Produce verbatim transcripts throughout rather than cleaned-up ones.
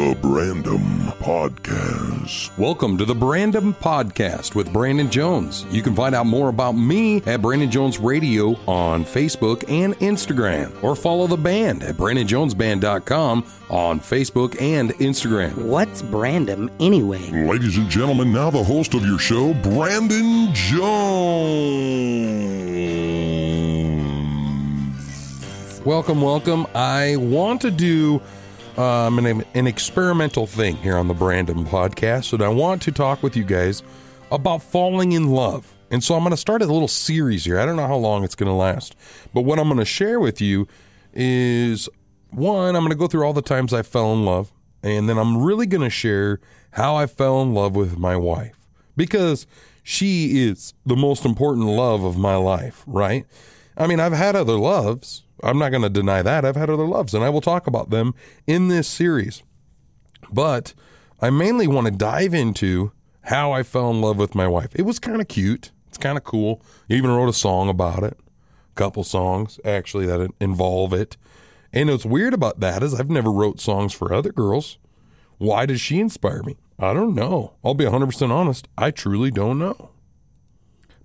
The Brandom Podcast. Welcome to The Brandom Podcast with Brandon Jones. You can find out more about me at Brandon Jones Radio on Facebook and Instagram, or follow the band at Brandon Jones Band dot com on Facebook and Instagram. What's Brandom anyway? Ladies and gentlemen, now the host of your show, Brandon Jones. Welcome, welcome. I want to do Um, an, an experimental thing here on the Brandon Podcast, and I want to talk with you guys about falling in love. And so I'm going to start a little series here. I don't know how long it's going to last, but what I'm going to share with you is, one, I'm going to go through all the times I fell in love, and then I'm really going to share how I fell in love with my wife, because she is the most important love of my life, right? I mean, I've had other loves. I'm not going to deny that. I've had other loves, and I will talk about them in this series. But I mainly want to dive into how I fell in love with my wife. It was kind of cute. It's kind of cool. I even wrote a song about it, a couple songs, actually, that involve it. And what's weird about that is I've never wrote songs for other girls. Why does she inspire me? I don't know. I'll be one hundred percent honest. I truly don't know.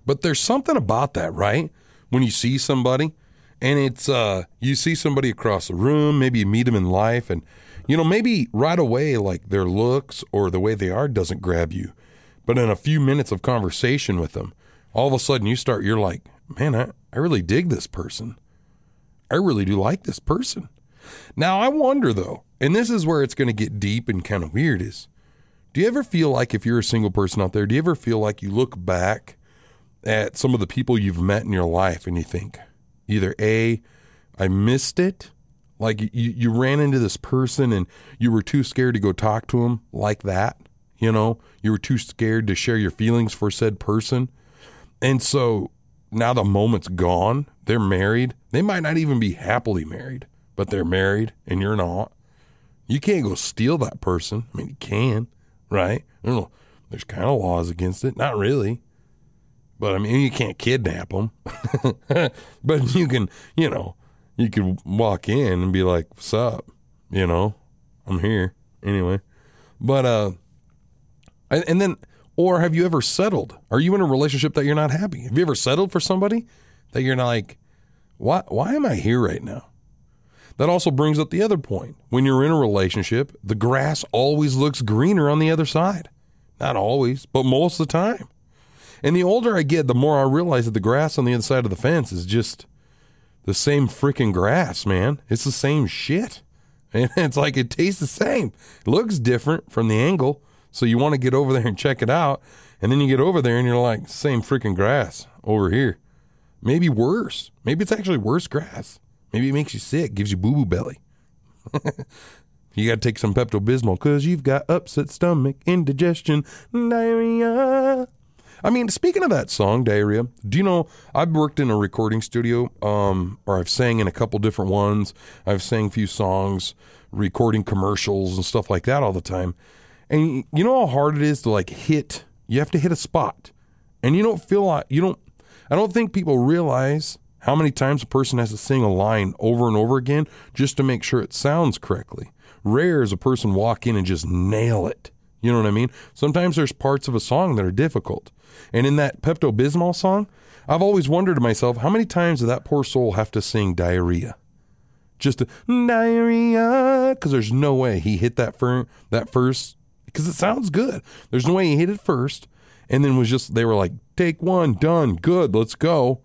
But there's something about that, right? When you see somebody, and it's, uh, you see somebody across the room, maybe you meet them in life, and, you know, maybe right away, like, their looks or the way they are doesn't grab you. But in a few minutes of conversation with them, all of a sudden you start, you're like, man, I, I really dig this person. I really do like this person. Now, I wonder, though, and this is where it's going to get deep and kind of weird, is do you ever feel like, if you're a single person out there, do you ever feel like you look back at some of the people you've met in your life and you think, either A, I missed it, like you, you ran into this person and you were too scared to go talk to him like that, you know, you were too scared to share your feelings for said person. And so now the moment's gone, they're married, they might not even be happily married, but they're married and you're not. You can't go steal that person. I mean, you can, right? I don't know. There's kind of laws against it, not really. But, I mean, you can't kidnap them. But you can, you know, you can walk in and be like, what's up? You know, I'm here. Anyway. But, uh, and then, or have you ever settled? Are you in a relationship that you're not happy? Have you ever settled for somebody that you're not like, why, why am I here right now? That also brings up the other point. When you're in a relationship, the grass always looks greener on the other side. Not always, but most of the time. And the older I get, the more I realize that the grass on the other side of the fence is just the same freaking grass, man. It's the same shit. And it's like, it tastes the same. It looks different from the angle. So you want to get over there and check it out. And then you get over there and you're like, same freaking grass over here. Maybe worse. Maybe it's actually worse grass. Maybe it makes you sick, gives you boo-boo belly. You got to take some Pepto-Bismol because you've got upset stomach, indigestion, diarrhea. I mean, speaking of that song, Diarrhea, do you know, I've worked in a recording studio, um, or I've sang in a couple different ones. I've sang a few songs, recording commercials and stuff like that all the time. And you know how hard it is to like hit, you have to hit a spot. And you don't feel like, you don't, I don't think people realize how many times a person has to sing a line over and over again just to make sure it sounds correctly. Rare is a person walk in and just nail it. You know what I mean? Sometimes there's parts of a song that are difficult. And in that Pepto-Bismol song, I've always wondered to myself, how many times did that poor soul have to sing Diarrhea? Just a, diarrhea, because there's no way he hit that, fir- that first, because it sounds good. There's no way he hit it first, and then was just, they were like, take one, done, good, let's go.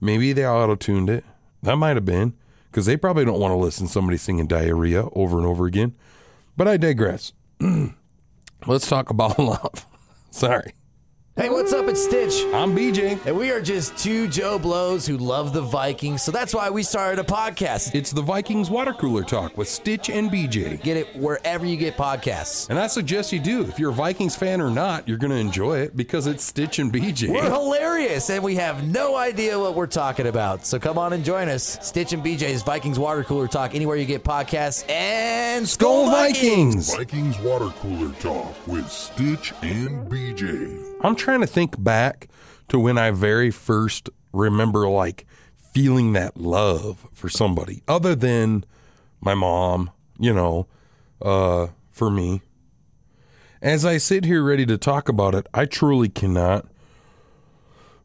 Maybe they auto-tuned it. That might have been, because they probably don't want to listen to somebody singing Diarrhea over and over again. But I digress. Let's talk about love. Sorry. Hey, what's up? It's Stitch. I'm B J. And we are just two Joe Blows who love the Vikings, so that's why we started a podcast. It's the Vikings Water Cooler Talk with Stitch and B J. Get it wherever you get podcasts. And I suggest you do. If you're a Vikings fan or not, you're going to enjoy it because it's Stitch and B J. We're hilarious, and we have no idea what we're talking about. So come on and join us. Stitch and B J's Vikings Water Cooler Talk, anywhere you get podcasts. And Skol Vikings! Vikings Water Cooler Talk with Stitch and B J. I'm trying to think back to when I very first remember like feeling that love for somebody other than my mom, you know, uh, for me. As I sit here ready to talk about it, I truly cannot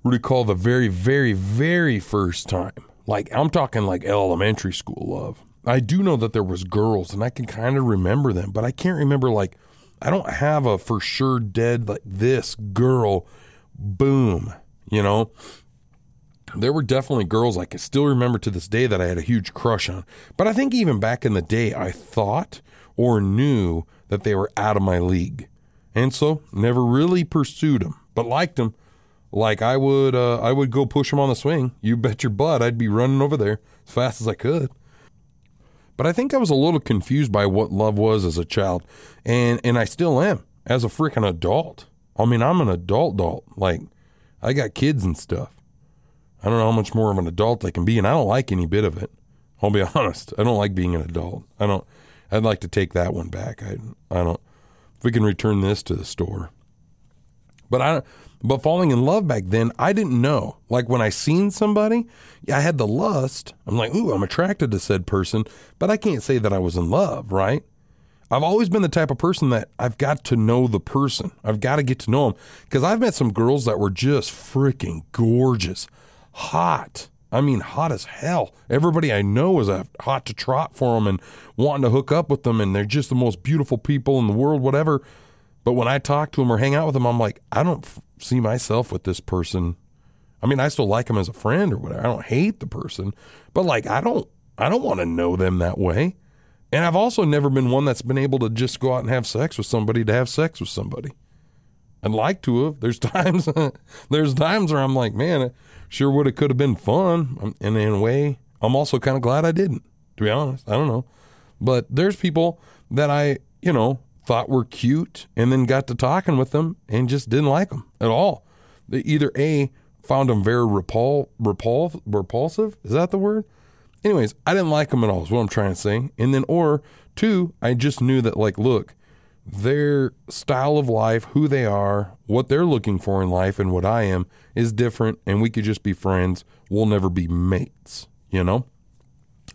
recall the very, very, very first time. Like, I'm talking like elementary school love. I do know that there was girls, and I can kind of remember them, but I can't remember, like, I don't have a for sure dead, like, this girl, boom, you know? There were definitely girls I can still remember to this day that I had a huge crush on. But I think even back in the day, I thought or knew that they were out of my league. And so never really pursued them, but liked them. Like I would uh, I would go push them on the swing. You bet your butt I'd be running over there as fast as I could. But I think I was a little confused by what love was as a child. And, and I still am as a freaking adult. I mean, I'm an adult adult. Like, I got kids and stuff. I don't know how much more of an adult I can be, and I don't like any bit of it. I'll be honest. I don't like being an adult. I don't, I'd like to take that one back. I, I don't, if we can return this to the store. But I, but falling in love back then, I didn't know. Like when I seen somebody, I had the lust. I'm like, ooh, I'm attracted to said person, but I can't say that I was in love, right? I've always been the type of person that I've got to know the person. I've got to get to know them, because I've met some girls that were just freaking gorgeous. Hot. I mean, hot as hell. Everybody I know is a hot to trot for them and wanting to hook up with them. And they're just the most beautiful people in the world, whatever. But when I talk to them or hang out with them, I'm like, I don't f- see myself with this person. I mean, I still like them as a friend or whatever. I don't hate the person, but like, I don't, I don't want to know them that way. And I've also never been one that's been able to just go out and have sex with somebody to have sex with somebody. I'd like to have. There's times, there's times where I'm like, man, sure would have could have been fun. And in a way, I'm also kind of glad I didn't, to be honest. I don't know. But there's people that I, you know, thought were cute and then got to talking with them and just didn't like them at all. They either A, found them very repul- repul- repulsive. Is that the word? Anyways, I didn't like them at all is what I'm trying to say. And then, or two, I just knew that, like, look, their style of life, who they are, what they're looking for in life, and what I am is different, and we could just be friends. We'll never be mates, you know?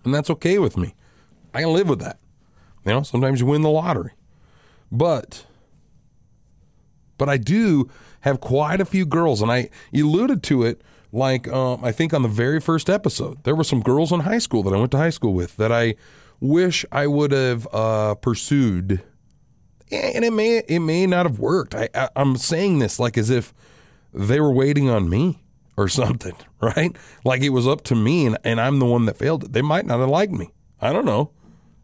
And that's okay with me. I can live with that. You know, sometimes you win the lottery. But, but I do have quite a few girls, and I alluded to it, like, um, I think on the very first episode. There were some girls in high school that I went to high school with that I wish I would have uh, pursued. And it may it may not have worked. I, I, I'm saying this like as if they were waiting on me or something, right? Like it was up to me, and, and I'm the one that failed it. They might not have liked me. I don't know,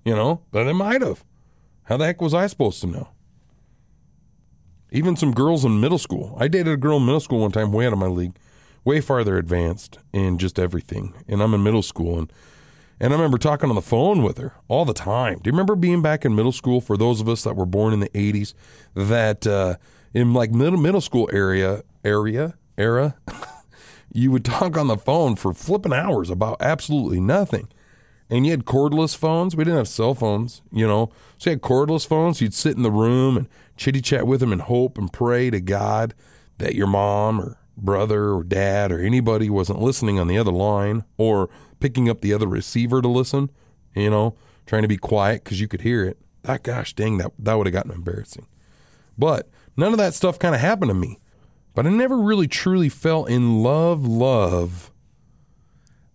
you know, but they might have. How the heck was I supposed to know? Even some girls in middle school. I dated a girl in middle school one time way out of my league, way farther advanced in just everything. And I'm in middle school, and And I remember talking on the phone with her all the time. Do you remember being back in middle school, for those of us that were born in the eighties, that uh, in like middle middle school area, area, era, you would talk on the phone for flipping hours about absolutely nothing. And you had cordless phones. We didn't have cell phones, you know. So you had cordless phones. You'd sit in the room and chitty-chat with them and hope and pray to God that your mom or brother or dad or anybody wasn't listening on the other line or picking up the other receiver to listen, you know, trying to be quiet because you could hear it. That, gosh dang, that, that would have gotten embarrassing. But none of that stuff kind of happened to me. But I never really truly fell in love, love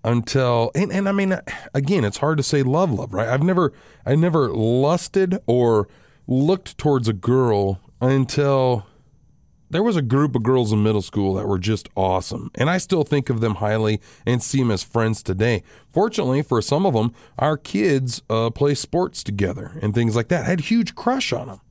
until, and, and I mean, again, it's hard to say love, love, right? I've never, I never lusted or looked towards a girl until there was a group of girls in middle school that were just awesome, and I still think of them highly and see them as friends today. Fortunately for some of them, our kids uh, play sports together and things like that. I had a huge crush on them,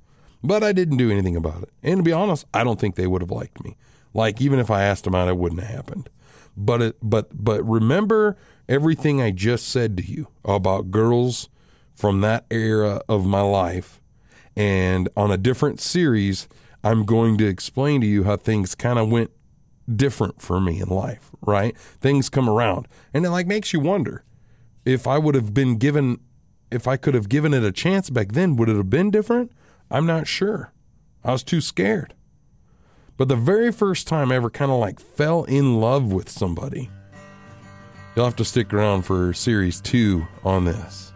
but I didn't do anything about it. And to be honest, I don't think they would have liked me. Like, even if I asked them out, it wouldn't have happened. But it, but but remember everything I just said to you about girls from that era of my life, and on a different series, I'm going to explain to you how things kind of went different for me in life, right? Things come around, and it like makes you wonder if I would have been given, if I could have given it a chance back then, would it have been different? I'm not sure. I was too scared. But the very first time I ever kind of like fell in love with somebody, you'll have to stick around for series two on this.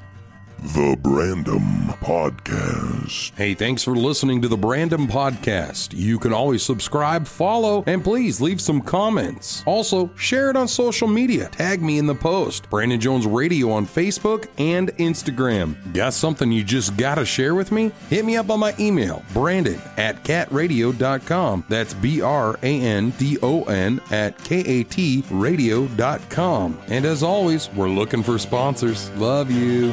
The Brandon Podcast. Hey, thanks for listening to The Brandon Podcast. You can always subscribe, follow, and please leave some comments. Also, share it on social media. Tag me in the post. Brandon Jones Radio on Facebook and Instagram. Got something you just gotta share with me? Hit me up on my email, Brandon at cat radio dot com. That's B R A N D O N at K A T radio dot com. And as always, we're looking for sponsors. Love you.